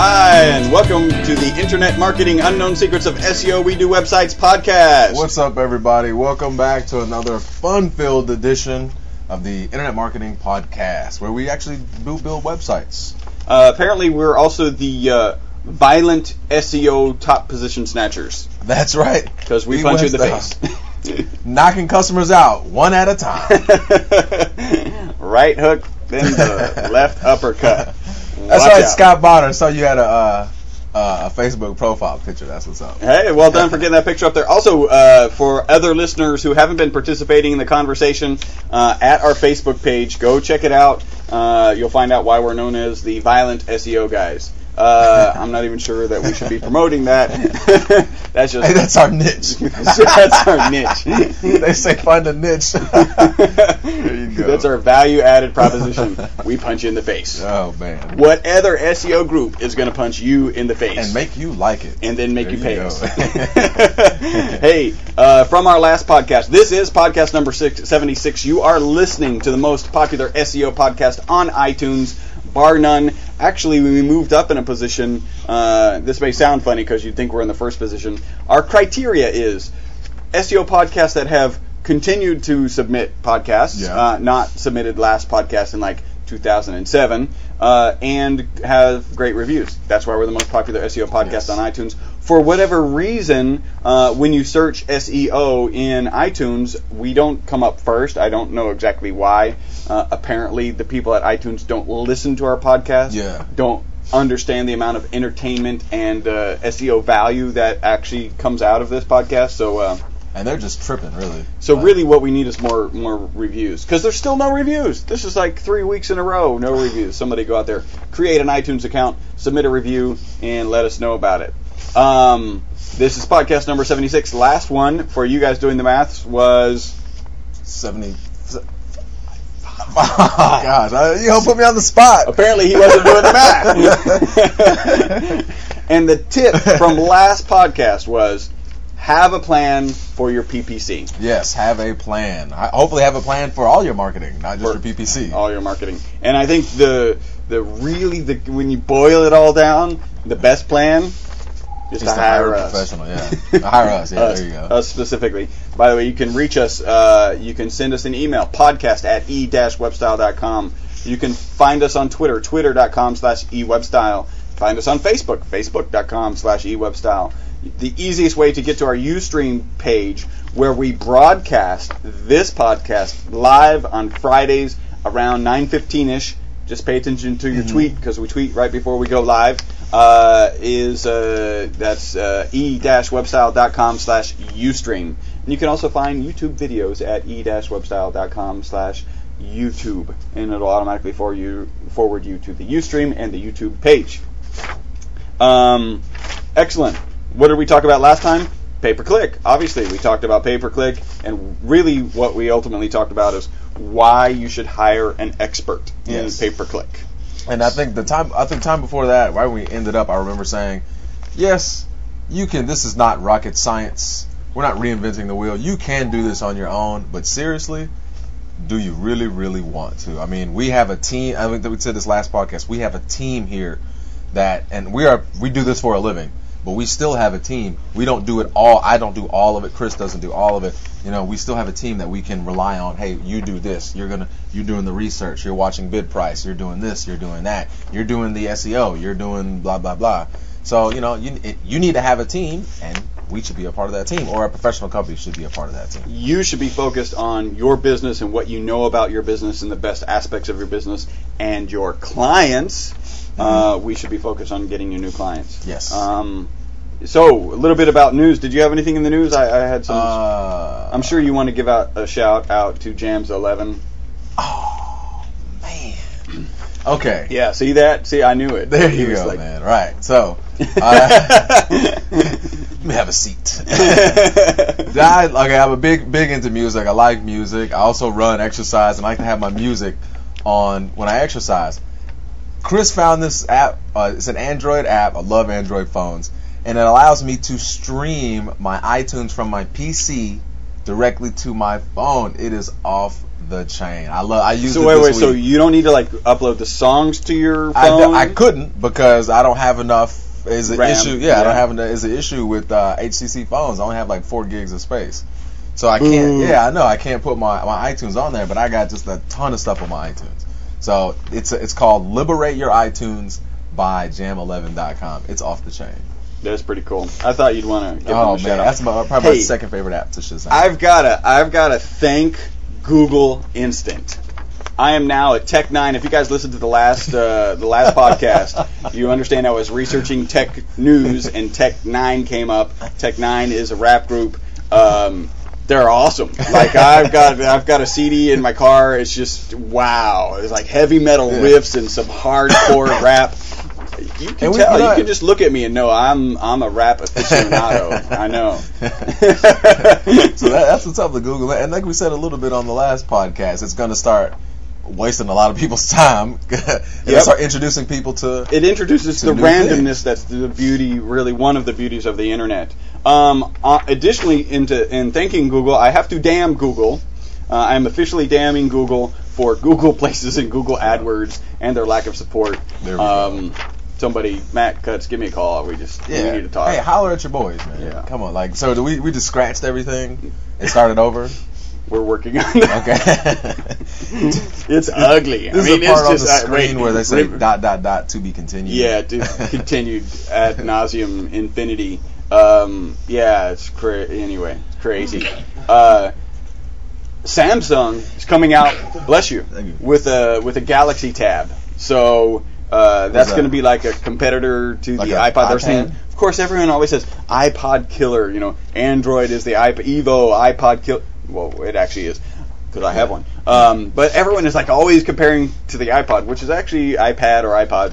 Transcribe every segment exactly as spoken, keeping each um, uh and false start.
Hi, and welcome to the Internet Marketing Unknown Secrets of S E O We Do Websites podcast. What's up, everybody? Welcome back to another fun-filled edition of the Internet Marketing Podcast, where we actually do build websites. Uh, apparently, we're also the uh, violent S E O top position snatchers. That's right. Because we, we punch you in the face. Knocking customers out, one at a time. Right hook, then the left uppercut. That's Watch right, out. Scott Bonner. So you had a uh, uh, a Facebook profile picture. That's what's up. Hey, well done for getting that picture up there. Also, uh, for other listeners who haven't been participating in the conversation uh, at our Facebook page, go check it out. Uh, you'll find out why we're known as the Violent S E O Guys. Uh, I'm not even sure that we should be promoting that. That's just hey, that's our niche. That's our niche. They say find a niche. There you go. That's our value-added proposition. We punch you in the face. Oh man! What other S E O group is going to punch you in the face and make you like it, and then make there you pay you us? Hey, uh, from our last podcast, this is podcast number six seventy-six. You are listening to the most popular S E O podcast on iTunes. Bar none. Actually, we moved up in a position. Uh, this may sound funny because you'd think we're in the first position. Our criteria is S E O podcasts that have continued to submit podcasts, yeah. uh, not submitted last podcast in like two thousand seven, uh, and have great reviews. That's why we're the most popular S E O podcast yes. on iTunes. For whatever reason, uh, when you search S E O in iTunes, we don't come up first. I don't know exactly why. Uh, apparently, the people at iTunes don't listen to our podcast, yeah. don't understand the amount of entertainment and uh, S E O value that actually comes out of this podcast. So, uh, and they're just tripping, really. So like, really what we need is more more reviews, because there's still no reviews. This is like three weeks in a row, no reviews. Somebody go out there, create an iTunes account, submit a review, and let us know about it. Um, this is podcast number seventy-six. Last one for you guys doing the maths was seventy. Oh, gosh, you put me on the spot. Apparently, he wasn't doing the math. And the tip from last podcast was have a plan for your P P C. Yes, have a plan. I hopefully, have a plan for all your marketing, not just for your P P C. All your marketing, and I think the the really the when you boil it all down, the best plan. Just, Just to hire, hire us. Professional, yeah. Hire us, yeah, us, there you go. Us specifically. By the way, you can reach us. Uh, you can send us an email, podcast at e webstyle dot com. You can find us on Twitter, twitter.com slash ewebstyle. Find us on Facebook, facebook.com slash ewebstyle. The easiest way to get to our Ustream page, where we broadcast this podcast live on Fridays around nine fifteen-ish. Just pay attention to your mm-hmm. tweet, because we tweet right before we go live. Uh, is uh, that's uh, e-webstyle.com slash Ustream. And you can also find YouTube videos at e-webstyle.com slash YouTube, and it'll automatically forward you, forward you to the Ustream and the YouTube page. Um, excellent. What did we talk about last time? Pay-per-click. Obviously, we talked about pay-per-click, and really what we ultimately talked about is why you should hire an expert yes. in pay-per-click. And I think the time I think time before that, right when we ended up, I remember saying, yes, you can. This is not rocket science. We're not reinventing the wheel. You can do this on your own. But seriously, do you really, really want to? I mean, we have a team. I think we said this last podcast. We have a team here that, and we are we do this for a living. But we still have a team. We don't do it all. I don't do all of it. Chris doesn't do all of it. You know, we still have a team that we can rely on. Hey, you do this. You're gonna. You're doing the research. You're watching bid price. You're doing this. You're doing that. You're doing the S E O. You're doing blah blah blah. So you know, you it, you need to have a team, and we should be a part of that team, or a professional company should be a part of that team. You should be focused on your business and what you know about your business and the best aspects of your business and your clients. Uh, we should be focused on getting you new clients. Yes. Um, so, a little bit about news. Did you have anything in the news? I, I had some. Uh, I'm sure you want to give out a shout out to Jam eleven. Oh, man. Okay. Yeah, see that? See, I knew it. There he you go, like, man. Right. So, uh, let me have a seat. I, okay, I'm a big, big into music. I like music. I also run, exercise, and I like to have my music on when I exercise. Chris found this app. Uh, it's an Android app. I love Android phones. And it allows me to stream my iTunes from my P C directly to my phone. It is off the chain. I love. I use. So it wait, this wait. Week. So you don't need to like upload the songs to your phone? I, I couldn't because I don't have enough. Is an issue. Yeah, yeah, I don't have enough. Is an issue with uh, H T C phones. I only have like four gigs of space, so I can't. Ooh. Yeah, I know I can't put my, my iTunes on there, but I got just a ton of stuff on my iTunes. So it's it's called Liberate Your iTunes by jam eleven dot com. It's off the chain. That's pretty cool. I thought you'd want to give oh, them a shout out. That's my, probably hey, my second favorite app to Shazam. I've gotta I've gotta thank Google Instant. I am now at Tech Nine. If you guys listened to the last uh, the last podcast, you understand I was researching tech news, and Tech Nine came up. Tech Nine is a rap group. Um, they're awesome. Like I've got I've got a C D in my car. It's just wow. It's like heavy metal riffs and some hardcore rap. You can we, tell. You, know, you can just look at me and know I'm I'm a rap aficionado. I know. So that, that's what's up with Google. And like we said a little bit on the last podcast, it's going to start wasting a lot of people's time. Yep. They start introducing people to it introduces to the randomness things. That's the beauty, really one of the beauties of the internet. Um, uh, additionally, into in thanking Google, I have to damn Google. Uh, I am officially damning Google for Google Places and Google AdWords and their lack of support. There we um, go. Somebody, Matt Cutts, give me a call. We just yeah. we need to talk. Hey, holler at your boys, man. Yeah. Come on, like so. Do we we just scratched everything and started over? We're working on that. Okay. It's ugly. This I mean, is the part it's on just, the screen I, wait, where they say re- dot, dot, dot, to be continued. Yeah, to continued ad nauseum infinity. Um, yeah, it's cra- anyway, it's crazy. Uh, Samsung is coming out, bless you, Thank you. with a, with a Galaxy Tab. So uh, that's that? going to be like a competitor to like the iPod. iPad. They're saying, of course, everyone always says iPod killer. You know, Android is the iPod, Evo, iPod killer. Well, it actually is, because I have one. Um, but everyone is like always comparing to the iPod, which is actually iPad or iPod.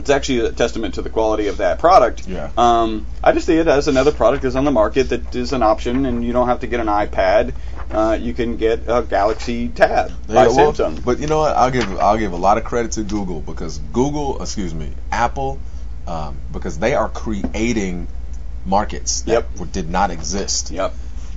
It's actually a testament to the quality of that product. Yeah. Um, I just see it as another product that's on the market that is an option, and you don't have to get an iPad. Uh, you can get a Galaxy Tab by yeah, well, Samsung. But you know what? I'll give I'll give a lot of credit to Google because Google, excuse me, Apple, um, because they are creating markets that yep. did not exist. Yep.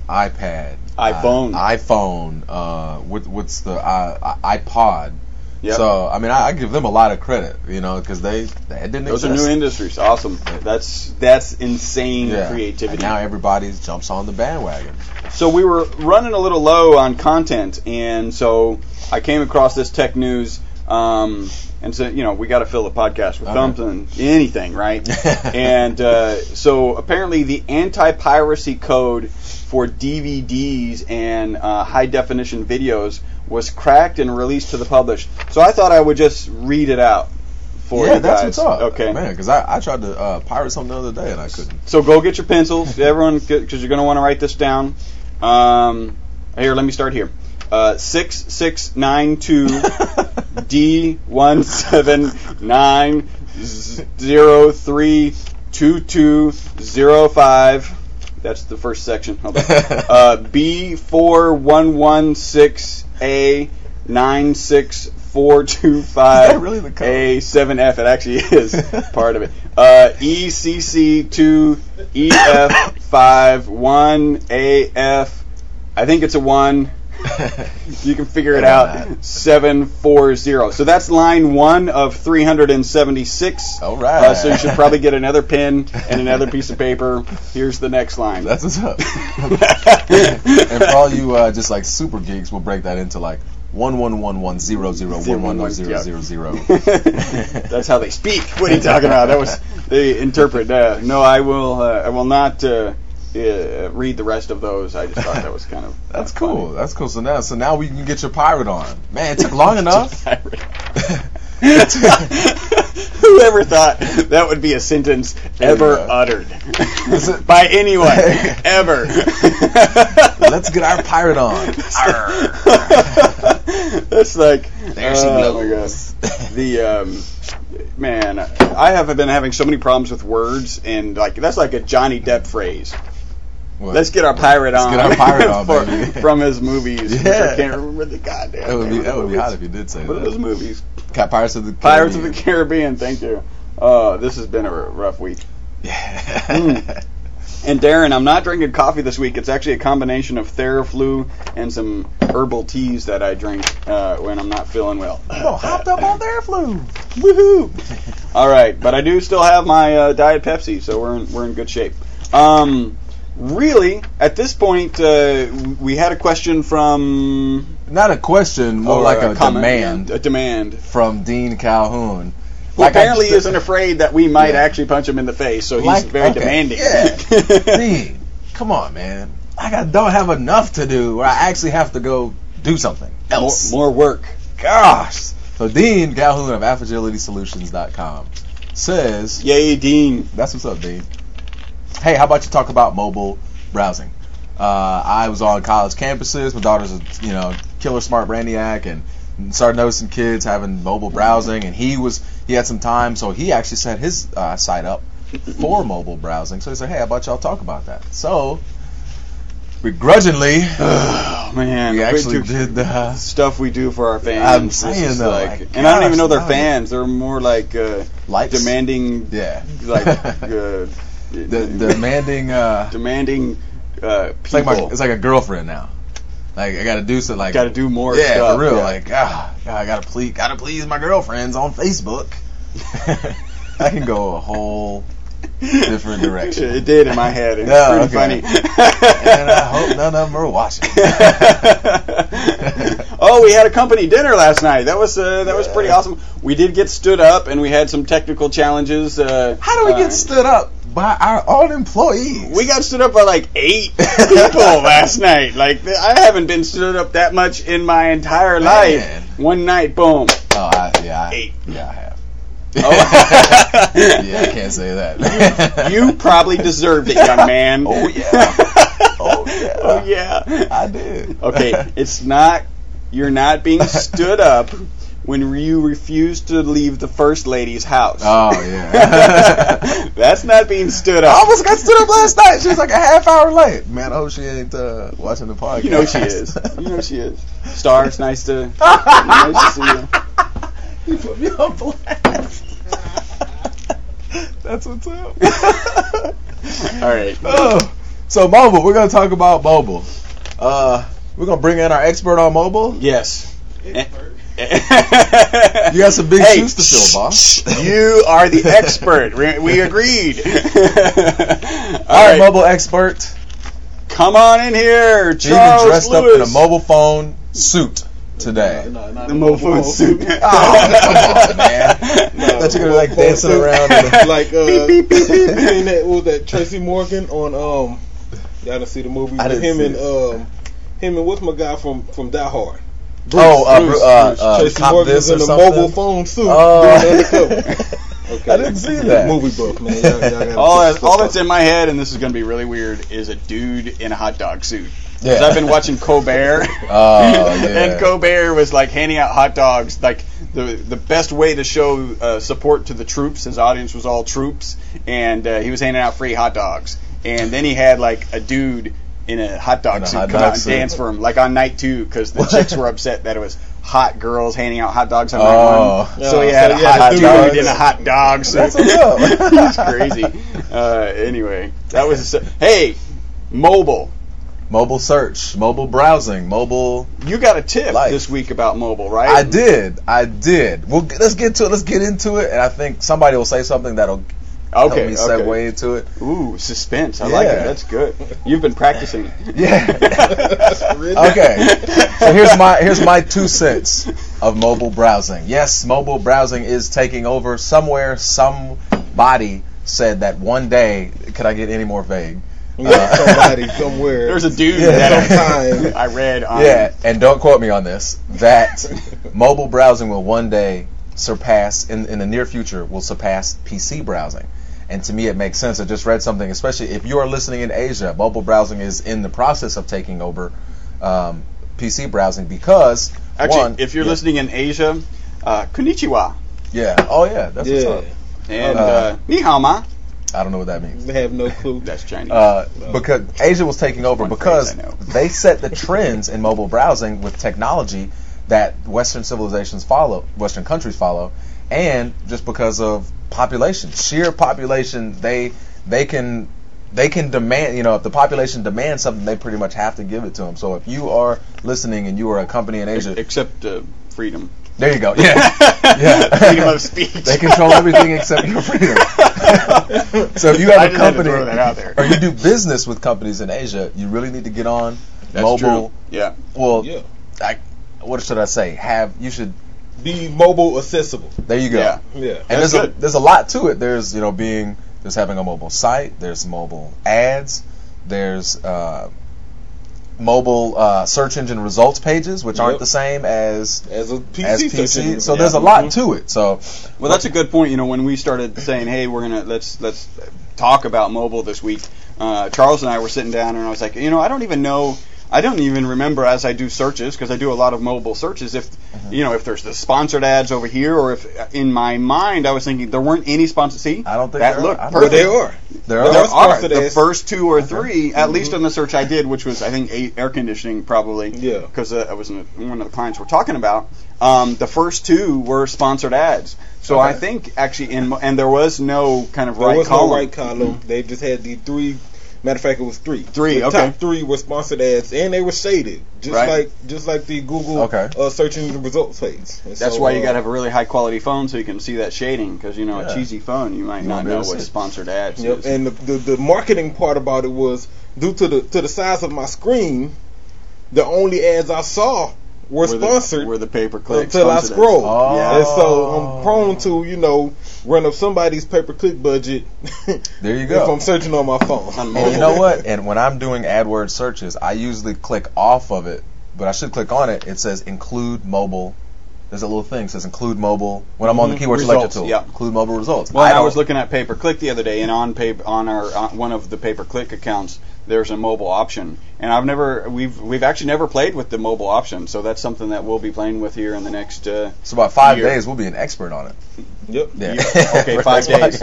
iPad, iPhone, uh, iPhone. Uh, what, what's the uh, iPod? Yep. So I mean, I, I give them a lot of credit, you know, because they, they didn't. Those exist. Are new industries. Awesome. That's that's insane yeah. creativity. And now everybody jumps on the bandwagon. So we were running a little low on content, and so I came across this tech news, um, and so you know we got to fill the podcast with something, right. anything, right? And uh, so apparently the anti-piracy code for D V Ds and uh, high-definition videos was cracked and released to the public. So I thought I would just read it out for yeah, you guys. Yeah, that's what's up. Okay. Man, because I, I tried to uh, pirate something the other day, and I couldn't. So go get your pencils, everyone, because you're going to want to write this down. Um, here, let me start here. Uh, six six nine two D one seven nine zero three two two zero five. That's the first section. Hold on. uh, B four one one six A nine six four two five. Is that really the code? A seven F. It actually is part of it. Uh, E C C two E F five one A F. I think it's a one. You can figure it out. seven forty. So that's line one of three hundred seventy-six. All right. Uh, so you should probably get another pen and another piece of paper. Here's the next line. That's what's up. And for all you uh, just like super geeks, we'll break that into like one one one one zero zero one one zero zero zero. That's how they speak. What are you talking about? That was they interpret. Uh, no, I will. Uh, I will not. Uh, Yeah, read the rest of those. I just thought that was kind of that's kind of cool. Funny. That's cool. So now, so now we can get your pirate on. Man, it took long enough. Whoever thought that would be a sentence ever uttered by anyone ever? Let's get our pirate on. That's like there she goes. Oh my God. The um. Man, I have been having so many problems with words, and like that's like a Johnny Depp phrase. What? Let's get our pirate Let's on. Let's get our pirate on, for, baby. From his movies. Yeah. I can't remember the goddamn. It would be, that would be hot if you did say what that. What are those movies? Pirates of the Caribbean. Pirates of the Caribbean, thank you. Oh, uh, this has been a rough week. Yeah. Mm. And Darren, I'm not drinking coffee this week. It's actually a combination of Theraflu and some herbal teas that I drink uh, when I'm not feeling well. Oh, hopped up on Theraflu! Woohoo! All right, but I do still have my uh, Diet Pepsi, so we're in, we're in good shape. Um, really, at this point, uh, we had a question from... Not a question, more oh, like a, a comment, demand. Yeah, a demand. From Dean Calhoun. Who like apparently just, isn't afraid that we might yeah. actually punch him in the face, so he's like, very okay. demanding. Yeah. Dean, come on, man. Like, I don't have enough to do where I actually have to go do something else. More, more work. Gosh. So Dean Calhoun of Affigility Solutions dot com says... Yay, Dean. That's what's up, Dean. Hey, how about you talk about mobile browsing? Uh, I was on college campuses. My daughter's a you know killer smart brainiac, and started noticing kids having mobile browsing, and he was he had some time, so he actually set his uh, site up for mobile browsing. So he said, "Hey, how about y'all talk about that?" So, begrudgingly, oh man, we actually did the stuff we do for our fans. I'm saying though, like, like, and I don't even know their fans; they're more like uh, demanding, yeah, like uh, the, demanding, uh, demanding uh, people. It's like, my, it's like a girlfriend now. Like, I gotta do so. Like, gotta do more. Yeah, stuff. for real. Yeah. Like, ah, I gotta please, gotta please my girlfriends on Facebook. I can go a whole different direction. It did in my head. It's no, pretty okay. funny. And I hope none of them are watching. Oh, we had a company dinner last night. That was uh, that was pretty awesome. We did get stood up, and we had some technical challenges. Uh, How do we uh, get stood up? By our own employees. We got stood up by like eight people last night. Like, I haven't been stood up that much in my entire life. Man. One night, boom. Oh, I, yeah. I, eight. Yeah, I have. Oh. Yeah, I can't say that. You probably deserved it, young man. Oh, yeah. Oh, yeah. Oh, yeah. I did. Okay, it's not, you're not being stood up when you refuse to leave the first lady's house. Oh, yeah. That's not being stood up. I almost got stood up last night. She was like a half hour late. Man, I hope she ain't uh, watching the podcast. You know she is. You know she is. Star, it's nice to, nice to see you. You put me on blast. That's what's up. All right. Oh, so, mobile. We're going to talk about mobile. Uh, we're going to bring in our expert on mobile. Yes. Expert. You got some big hey, shoes to fill, boss. You are the expert. We agreed. All right, mobile expert. Come on in here, Charles. Even dressed Lewis. up in a mobile phone suit today. No, no, no, the mobile phone suit. Oh, come on, man. No, I thought you were gonna like dancing around and like uh, beep, beep, beep, beep. That, what was that Tracy Morgan on? Um, y'all didn't see the movie I with him and um, him and what's my guy from from Die Hard. Bruce, oh, uh, Bruce, uh, uh, Tracy Morgan's in a mobile phone suit. Oh. Okay. I didn't see that movie book, man. Y'all, y'all all that's, all that's in my head, and this is going to be really weird, is a dude in a hot dog suit. Because yeah. I've been watching Colbert, oh, yeah. and Colbert was like handing out hot dogs. Like the the best way to show uh, support to the troops, his audience was all troops, and uh, he was handing out free hot dogs. And then he had like a dude in a hot dog a suit, hot come dog out and suit. dance for him, like on night two, because the what? chicks were upset that it was hot girls handing out hot dogs on night oh. one. Yeah, so he had so a hot, hot dude in a hot dog suit. That's what's up. That's crazy. Uh, anyway, that was a, hey, mobile, mobile search, mobile browsing, mobile. You got a tip life. this week about mobile, right? I did, I did. Well, let's get to it. Let's get into it, and I think somebody will say something that'll. Okay. Help me segue okay. into it. Ooh, suspense. I yeah. like it. That's good. You've been practicing. Yeah. Okay. So here's my here's my two cents of mobile browsing. Yes, mobile browsing is taking over. Somewhere, somebody said that one day. Could I get any more vague? Yeah, uh, somebody, somewhere. There's a dude yeah. that sometime I read on. Yeah, and don't quote me on this. That mobile browsing will one day surpass in in the near future will surpass P C browsing. And to me, it makes sense. I just read something, especially if you are listening in Asia, mobile browsing is in the process of taking over um, P C browsing because... Actually, one, if you're yeah. listening in Asia, uh, konnichiwa. Yeah. Oh, yeah. That's yeah. what's up. And uh, uh, ni hao ma. I don't know what that means. They have no clue. That's Chinese. Uh, no. Because Asia was taking over because they set the trends in mobile browsing with technology that Western civilizations follow, Western countries follow, and just because of population, sheer population, they they can they can demand, you know, if the population demands something, they pretty much have to give it to them. So if you are listening and you are a company in Asia... Except uh, freedom. There you go, yeah. yeah. Freedom of speech. They control everything except your freedom. So if you have I a company or you do business with companies in Asia, you really need to get on That's mobile. True. Yeah. Well, yeah. I, what should I say? Have You should... Be mobile accessible. There you go. Yeah. yeah. And That's there's good. a there's a lot to it. There's, you know, being... There's having a mobile site. There's mobile ads. There's uh, mobile uh, search engine results pages, which yep. aren't the same as as a P C. As P C. So yeah. there's a lot to it. So, well, that's a good point. You know, when we started saying, "Hey, we're gonna let's let's talk about mobile this week," uh, Charles and I were sitting down, and I was like, "You know, I don't even know." I don't even remember as I do searches, because I do a lot of mobile searches, if mm-hmm. you know, if there's the sponsored ads over here, or if in my mind I was thinking there weren't any sponsored. See, I don't think that looked perfect. But they are. There are. There are. The first two or three, mm-hmm. at least on the search I did, which was I think eight air conditioning probably. Yeah. Because uh, I was one of the clients we're talking about. Um, the first two were sponsored ads. So okay. I think actually in and there was no kind of there right was column. No right column. Mm-hmm. They just had the three. Matter of fact, it was three. Three, the okay. top three were sponsored ads, and they were shaded, just right. like just like the Google okay. uh, search engine results page. And That's so, why uh, you got to have a really high quality phone so you can see that shading, because you know yeah. a cheesy phone you might you not know what sponsored ads yep. is. And the, the the marketing part about it was due to the to the size of my screen, the only ads I saw were, were sponsored. The, were the pay per click until I scrolled, oh. yeah. and so I'm prone to you know. run up somebody's pay-per-click budget. There you go. If I'm searching on my phone. And you know what? And when I'm doing AdWords searches, I usually click off of it, but I should click on it. It says include mobile. There's a little thing that says include mobile. When I'm on the keyword results, selector tool, yeah. include mobile results. Well, I, I was looking at pay-per-click the other day, and on pay on our on one of the pay-per-click accounts, there's a mobile option, and I've never we've we've actually never played with the mobile option, so that's something that we'll be playing with here in the next. Uh, so about five year. days, we'll be an expert on it. Yep. Yeah. Yeah. Okay, five days.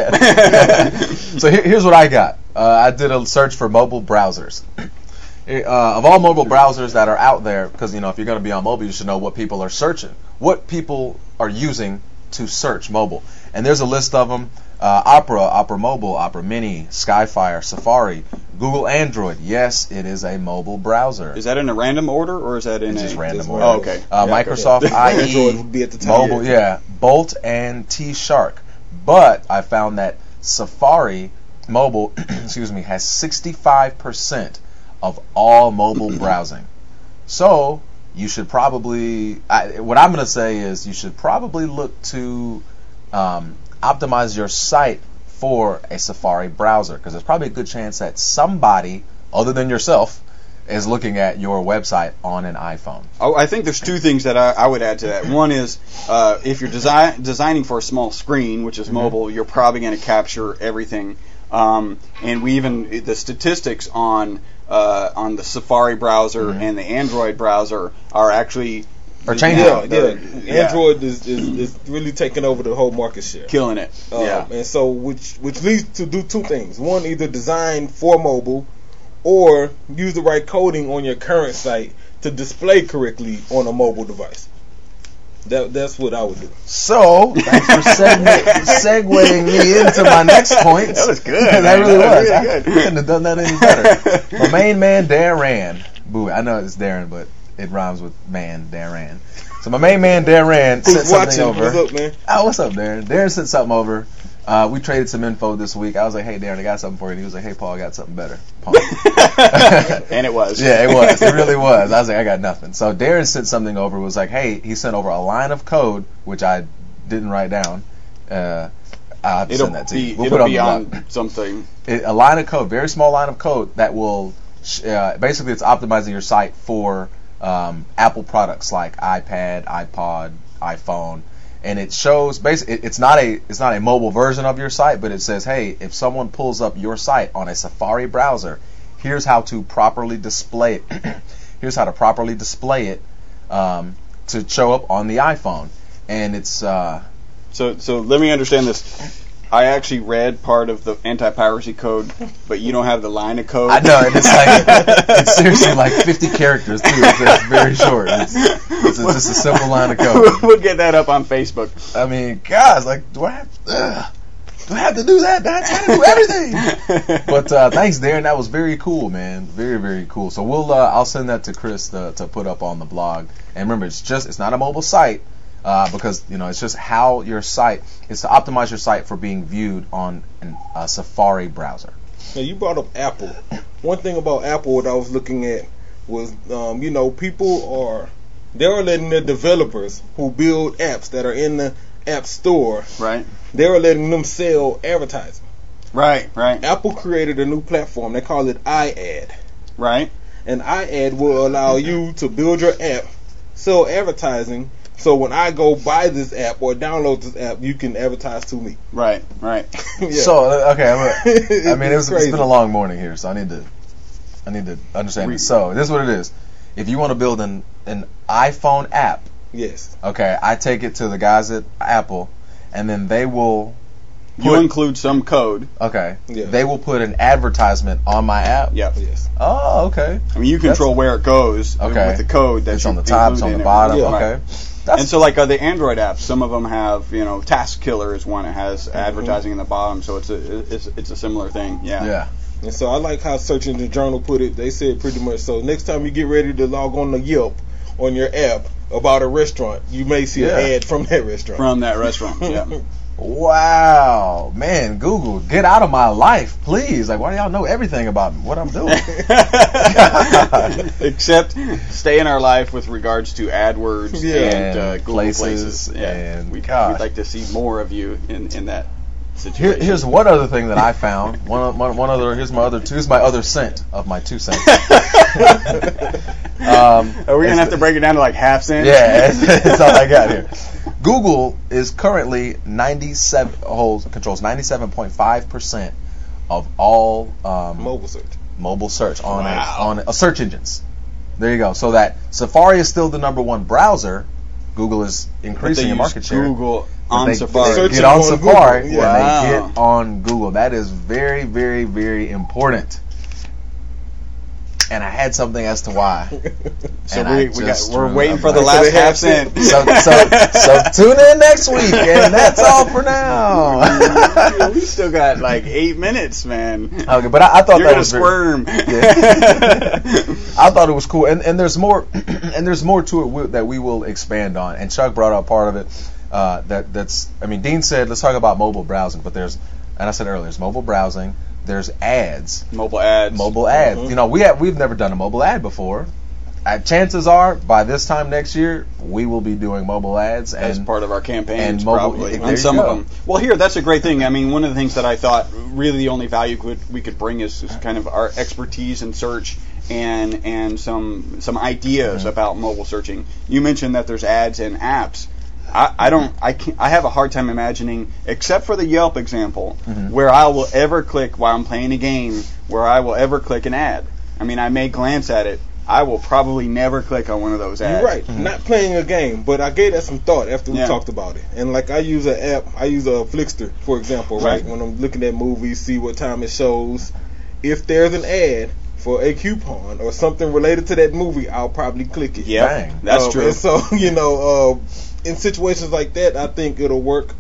So here, here's what I got. Uh, I did a search for mobile browsers. Uh, of all mobile browsers that are out there, because you know if you're going to be on mobile, you should know what people are searching, what people are using to search mobile, and there's a list of them. Uh, Opera, Opera Mobile, Opera Mini, Skyfire, Safari, Google Android. Yes, it is a mobile browser. Is that in a random order, or is that in it's a... just random just order. Oh, okay. Uh, yeah, Microsoft yeah. I E, would be at the time. Mobile, yeah. Bolt and T-Shark. But I found that Safari Mobile, excuse me, has sixty-five percent of all mobile browsing. So you should probably... I, what I'm going to say is you should probably look to... Um, optimize your site for a Safari browser, because there's probably a good chance that somebody other than yourself is looking at your website on an iPhone. Oh, I think there's two things that I, I would add to that. One is uh, if you're design, designing for a small screen, which is mm-hmm. mobile, you're probably going to capture everything. Um, and we even the statistics on uh, on the Safari browser mm-hmm. and the Android browser are actually. Or change yeah, it. Yeah. yeah, Android is, is, is really taking over the whole market share, killing it. Um, yeah, and so which which leads to do two things: one, either design for mobile, or use the right coding on your current site to display correctly on a mobile device. That that's what I would do. So thanks for seg- segueing me into my next point. That was good. that really that was. was. Really I, good. I couldn't have done that any better. My main man Darren. Boo! I know it's Darren, but. It rhymes with man, Darren. So my main man, Darren, sent something over. What's up, man? Oh, what's up, Darren? Darren sent something over. Uh, we traded some info this week. I was like, hey, Darren, I got something for you. And he was like, hey, Paul, I got something better. And it was. Yeah, it was. It really was. I was like, I got nothing. So Darren sent something over. Was like, hey, he sent over a line of code, which I didn't write down. Uh, I'll have to it'll send that to be, you. We'll it'll put be on, on something. It, a line of code, very small line of code that will uh, basically it's optimizing your site for Um, Apple products like iPad, iPod, iPhone, and it shows basically it, it's not a it's not a mobile version of your site, but it says, hey, if someone pulls up your site on a Safari browser, here's how to properly display it. Here's how to properly display it um, to show up on the iPhone, and it's uh, so so. Let me understand this. I actually read part of the anti-piracy code, but you don't have the line of code. I know, and it's like it's seriously like fifty characters too. It's, it's very short. It's, it's, it's just a simple line of code. We'll get that up on Facebook. I mean, guys, like, do I have? Ugh. Do I have to do that? Do I have to do everything? But uh, thanks, Darren. That was very cool, man. Very, very cool. So we'll uh, I'll send that to Chris to, to put up on the blog. And remember, it's just it's not a mobile site uh, because you know it's just how your site is to optimize your site for being viewed on an, a Safari browser. Now you brought up Apple. One thing about Apple that I was looking at was um, you know people are they are letting their developers who build apps that are in the App Store, right? They were letting them sell advertising, right? Right. Apple created a new platform. They call it iAd, right? And iAd will allow you to build your app, sell advertising. So when I go buy this app or download this app, you can advertise to me, right? Right. Yeah. So okay, I mean it was, it's been a long morning here, so I need to I need to understand this. So this is what it is. If you want to build an an iPhone app. Yes. Okay, I take it to the guys at Apple, and then they will... Put, you include some code. Okay. Yeah. They will put an advertisement on my app? Yeah. Yes. Oh, okay. I mean, you control that's, where it goes okay. with the code. That's on the top, it's on the bottom. Yeah. Okay. That's, and so, like, uh, the Android apps, some of them have, you know, Task Killer is one. It has mm-hmm. advertising in the bottom, so it's a, it's, it's a similar thing. Yeah. Yeah. And so I like how Search Engine Journal put it. They said pretty much, so next time you get ready to log on to Yelp on your app... about a restaurant, you may see yeah. an ad from that restaurant. From that restaurant, yeah. Wow, man, Google, get out of my life, please. Like, why do y'all know everything about me, what I'm doing? Except stay in our life with regards to AdWords yeah. and uh, Google Places. places. Yeah. And we, we'd like to see more of you in, in that situation. Here, here's one other thing that I found. One, one, one other. Here's my other two. Here's my other cent of my two cents. Um, Are we going to have to break it down to like half cent? Yeah, it's, it's all I got here. Google is currently ninety-seven holds controls ninety-seven point five percent of all um, mobile search. Mobile search on wow. a, on a, uh, search engines. There you go. So that Safari is still the number one browser. Google is increasing their market share. Google on they, Safari. They get on, on Safari and wow. they get on Google. That is very, very, very important. And I had something as to why. So we, we got, we're waiting for the last half cent. So, so, so tune in next week, and that's all for now. We still got like eight minutes, man. Okay, but I, I thought You're that was squirm. Very, yeah. I thought it was cool, and and there's more, and there's more to it that we will expand on. And Chuck brought up part of it. Uh, that that's, I mean, Dean said let's talk about mobile browsing, but there's, and I said earlier, there's mobile browsing. There's ads. Mobile ads. Mobile ads. Mm-hmm. You know, we have, we've never done a mobile ad before. Uh, chances are, by this time next year, we will be doing mobile ads. And, as part of our campaigns, and mobile, probably. And some go. of them. Well, here, that's a great thing. I mean, one of the things that I thought really the only value could, we could bring is, is kind of our expertise in search and and some some ideas mm-hmm. about mobile searching. You mentioned that there's ads in apps. I, I don't. I can't, I have a hard time imagining, except for the Yelp example, mm-hmm. where I will ever click while I'm playing a game, where I will ever click an ad. I mean, I may glance at it. I will probably never click on one of those ads. You're right. Mm-hmm. Not playing a game, but I gave that some thought after we yeah. talked about it. And like, I use an app. I use a Flixster, for example, right? right? When I'm looking at movies, see what time it shows. If there's an ad for a coupon or something related to that movie, I'll probably click it. Yeah, Dang. that's um, true. And so you know. Uh, In situations like that, I think it'll work.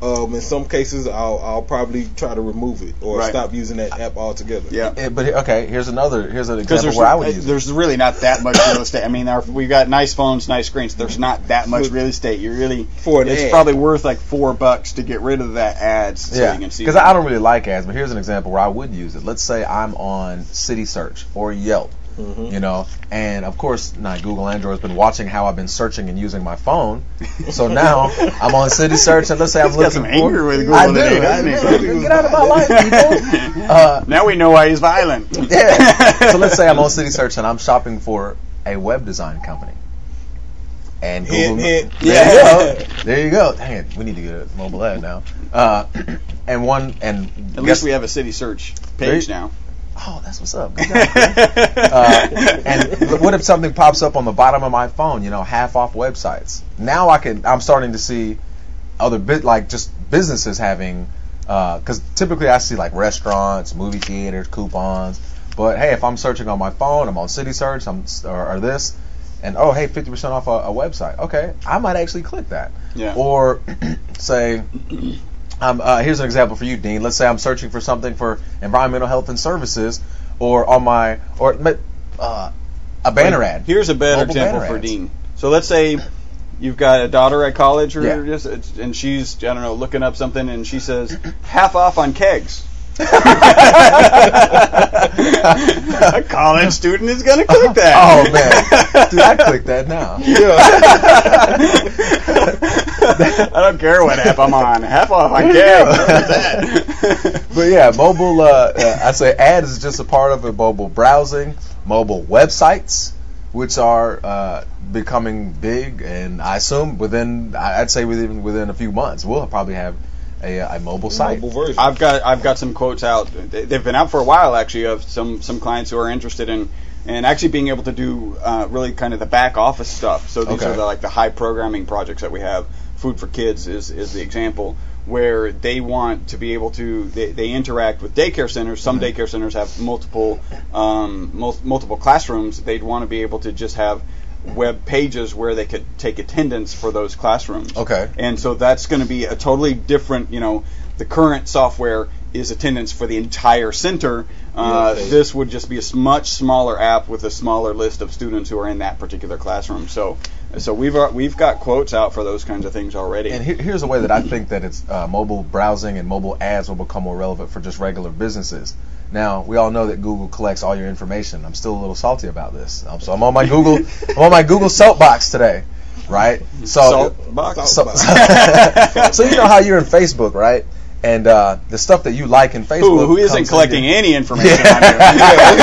Um, in some cases, I'll, I'll probably try to remove it or right. stop using that app altogether. Yeah, it, but okay, here's another here's an example where I would use. There's it. really not that much real estate. I mean, our, we've got nice phones, nice screens. There's not that much real estate. You're really for an it's ad. probably worth like four bucks to get rid of that ads. So yeah, because I don't really like ads. But here's an example where I would use it. Let's say I'm on City Search or Yelp. Mm-hmm. You know, and of course, now Google Android has been watching how I've been searching and using my phone. So now I'm on City Search, and let's say I'm he's looking got some for anger with Google. I do. I do. Get out of my life, people. Uh, now we know why he's violent. Yeah. So let's say I'm on City Search, and I'm shopping for a web design company. And Google, hit, hit. There, yeah. you go. there you go. Dang it, we need to get a mobile ad now. Uh, and one, and at least we have a City Search page now. Oh, that's what's up. Good job, uh, and what if something pops up on the bottom of my phone? You know, half off websites. Now I can. I'm starting to see other bit like just businesses having. Because uh, typically I see like restaurants, movie theaters, coupons. But hey, if I'm searching on my phone, I'm on City Search, I'm or, or this, and oh hey, fifty percent off a, a website. Okay, I might actually click that. Yeah. Or say. Um, uh, here's an example for you, Dean. Let's say I'm searching for something for environmental health and services, or on my or uh, a banner ad. Here's a better example for Dean. So let's say you've got a daughter at college, or yeah. just, and she's I don't know looking up something, and she says half off on kegs. A college student is gonna click that. Oh man, dude, I click that now. Yeah. I don't care what app I'm on. Half off, I care. But yeah, mobile. Uh, uh, I say ads is just a part of it. Mobile browsing, mobile websites, which are uh, becoming big, and I assume within, I'd say within within a few months, we'll probably have. A, a mobile site. Mobile I've got I've got some quotes out. They've been out for a while actually of some, some clients who are interested in and actually being able to do uh, really kind of the back office stuff. So these okay. are the, like the high programming projects that we have. Food for Kids is, is the example where they want to be able to they, they interact with daycare centers. Some mm-hmm. daycare centers have multiple um, mul- multiple classrooms. They'd want to be able to just have web pages where they could take attendance for those classrooms. Okay. And so that's going to be a totally different, you know, the current software is attendance for the entire center. Uh, yeah, this would just be a much smaller app with a smaller list of students who are in that particular classroom. So so we've uh, we've got quotes out for those kinds of things already. And here, here's a way that I think that it's uh, mobile browsing and mobile ads will become more relevant for just regular businesses. Now, we all know that Google collects all your information. I'm still a little salty about this. Um, so I'm on my Google I'm on my Google soapbox today, right? So, soapbox. So, so you know how you're in Facebook, right? And uh, the stuff that you like in Facebook. Ooh, who isn't collecting into, any information yeah. on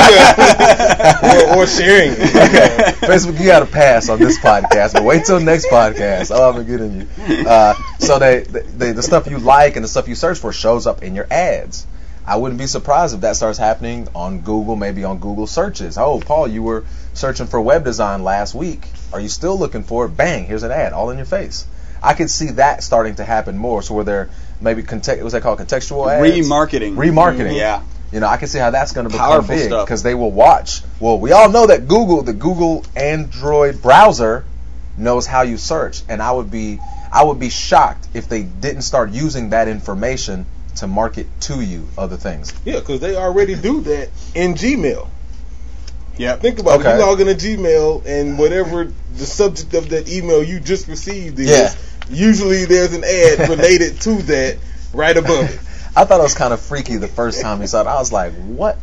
there? or, or sharing. Okay. Facebook, you got to pass on this podcast, but wait till next podcast. I'll have a good in you. Uh, so they, they, the stuff you like and the stuff you search for shows up in your ads. I wouldn't be surprised if that starts happening on Google, maybe on Google searches. Oh, Paul, you were searching for web design last week. Are you still looking for it? Bang, here's an ad all in your face. I could see that starting to happen more. So where they're maybe context, what's that called? Contextual ads? Remarketing. Remarketing. Yeah. You know, I can see how that's going to become powerful big because they will watch. Well, we all know that Google, the Google Android browser, knows how you search, and I would be, I would be shocked if they didn't start using that information to market to you other things. Yeah, because they already do that in Gmail. Yeah. Think about okay. it. You log into Gmail, and whatever the subject of that email you just received is. Yeah. Usually there's an ad related to that right above it. I thought it was kind of freaky the first time he saw it. I was like, what?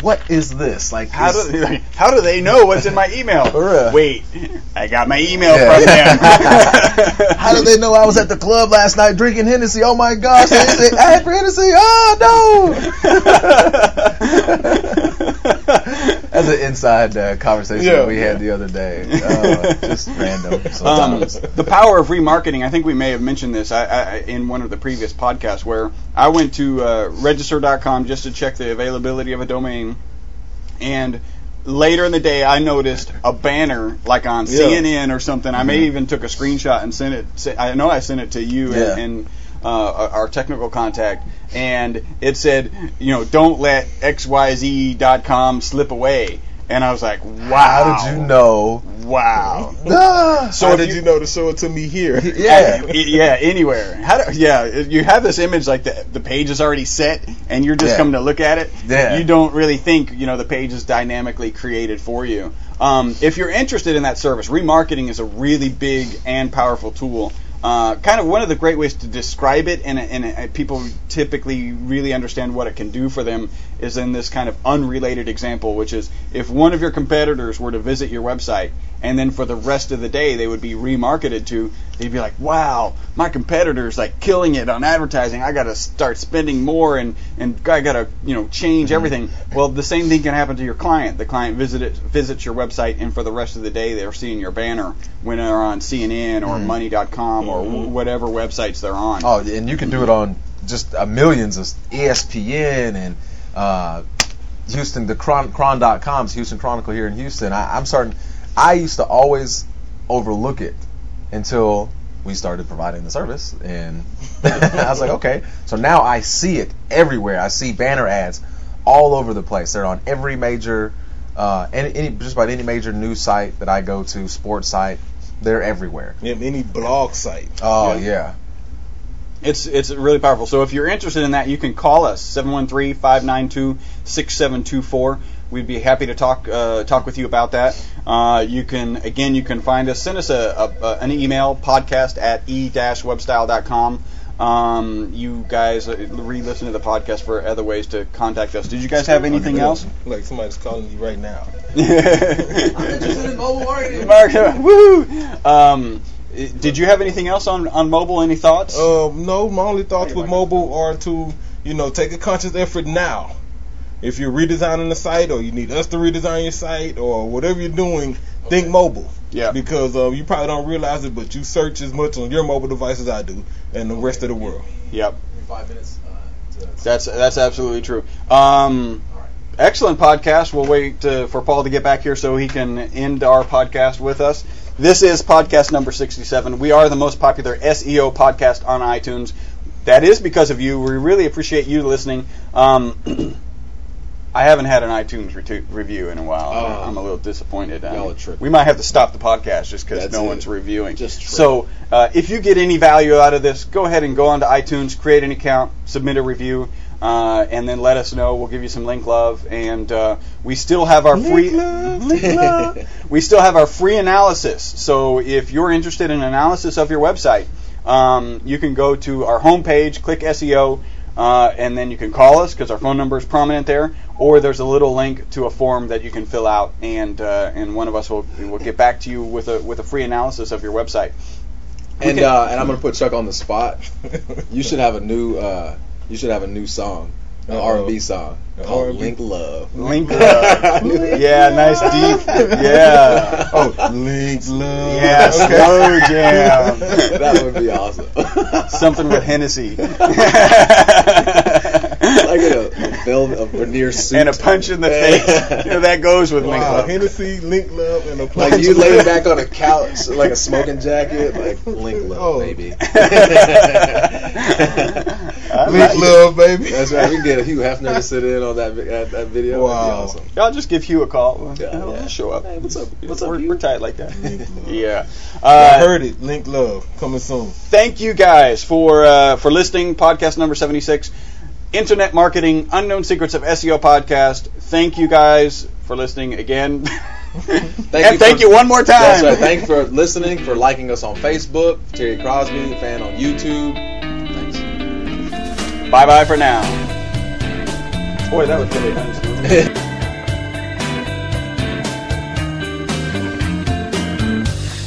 What is this? Like, how do they, how do they know what's in my email? Wait, I got my email yeah. from them. How do they know I was at the club last night drinking Hennessy? Oh my gosh, they said ad for Hennessy. Oh no. That's an inside uh, conversation yeah, that we had yeah. the other day. Uh, just random. Um, the power of remarketing. I think we may have mentioned this I, I, in one of the previous podcasts where I went to uh, register dot com just to check the availability of a domain. And later in the day, I noticed a banner like on yeah. C N N or something. Mm-hmm. I may even took a screenshot and sent it. I know I sent it to you yeah. and... and Uh, our technical contact, and it said, you know, don't let X Y Z dot com slip away. And I was like, wow. How did you know? Wow. Ah, so how did you, you know to show it to me here? Yeah. I, yeah, anywhere. How do, yeah, you have this image like the, the page is already set, and you're just yeah. coming to look at it. Yeah. You don't really think, you know, the page is dynamically created for you. Um, if you're interested in that service, remarketing is a really big and powerful tool. Uh, kind of one of the great ways to describe it, and, and, and people typically really understand what it can do for them, is in this kind of unrelated example, which is if one of your competitors were to visit your website, and then for the rest of the day they would be remarketed to, they'd be like, wow, my competitor's like killing it on advertising. I got to start spending more, and, and I got to you know change mm-hmm. everything. Well, the same thing can happen to your client. The client visited, visits your website, and for the rest of the day they're seeing your banner when they're on C N N or mm-hmm. money dot com. Or whatever websites they're on. Oh, and you can do it on just uh, millions of E S P N and uh, Houston, the Chron- Chron dot com's Houston Chronicle here in Houston. I, I'm starting, I used to always overlook it until we started providing the service. And I was like, okay. So now I see it everywhere. I see banner ads all over the place. They're on every major, uh, any, any just about any major news site that I go to, sports site. They're everywhere. Yeah, any blog site. Oh, yeah. yeah. It's it's really powerful. So if you're interested in that, you can call us, seven one three, five nine two, six seven two four. We'd be happy to talk uh, talk with you about that. Uh, you can, again, you can find us, send us a, a, a, an email, podcast at e dash webstyle dot com. Um, you guys re-listen to the podcast for other ways to contact us. Did you guys have anything else? Like somebody's calling you right now. I'm interested in mobile marketing. Woohoo! Um, did you have anything else on, on mobile? Any thoughts? Uh, no, my only thoughts with mobile are to, you know, take a conscious effort now. If you're redesigning the site, or you need us to redesign your site, or whatever you're doing, think mobile. Yeah. Because uh, you probably don't realize it, but you search as much on your mobile device as I do, and the rest of the world. Yep. Five minutes. Uh, to that's that's absolutely true. Um, All right. Excellent podcast. We'll wait uh, for Paul to get back here so he can end our podcast with us. This is podcast number sixty-seven. We are the most popular S E O podcast on iTunes. That is because of you. We really appreciate you listening. Um, I haven't had an iTunes re- review in a while. Oh. I'm a little disappointed. I mean, we might have to stop the podcast just because no it. one's reviewing. Just so uh, if you get any value out of this, go ahead and go onto iTunes, create an account, submit a review, uh, and then let us know. We'll give you some link love. And uh, we still have our link free love, link love. We still have our free analysis. So if you're interested in analysis of your website, um, you can go to our homepage, click S E O. Uh, and then you can call us because our phone number is prominent there, or there's a little link to a form that you can fill out, and uh, and one of us will will get back to you with a with a free analysis of your website. We and can, uh, and I'm gonna put Chuck on the spot. You should have a new uh, you should have a new song, an R and B song called R and B. Link Love. Link Love. Yeah, nice deep. Yeah. Oh, Link Love. Yeah, slow jam. That would be awesome. Something with Hennessy. Like a, a build a veneer suit and a punch in the face. You know, that goes with wow, Link Love. Hennessy, Link Love, and a punch. Like you lay back on a couch, like a smoking jacket, like Link Love, oh. baby. Link Love, baby. That's right. We can get a Hugh Hefner to sit in on that uh, that video. Wow. That'd be awesome. Y'all just give Hugh a call. We'll, yeah, we'll yeah. show up. Hey, what's up? What's we're, up? We're tight like that. Yeah. Uh, I heard it. Link Love coming soon. Thank you guys for uh, for listening. Podcast number seventy-six. Internet Marketing, Unknown Secrets of S E O podcast. Thank you guys for listening again. thank and you thank for, you one more time. That's right. Thanks for listening, for liking us on Facebook. Terry Crosby, fan on YouTube. Thanks. Bye-bye for now. Boy, that was really nice.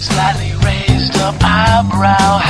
Slightly raised up eyebrow.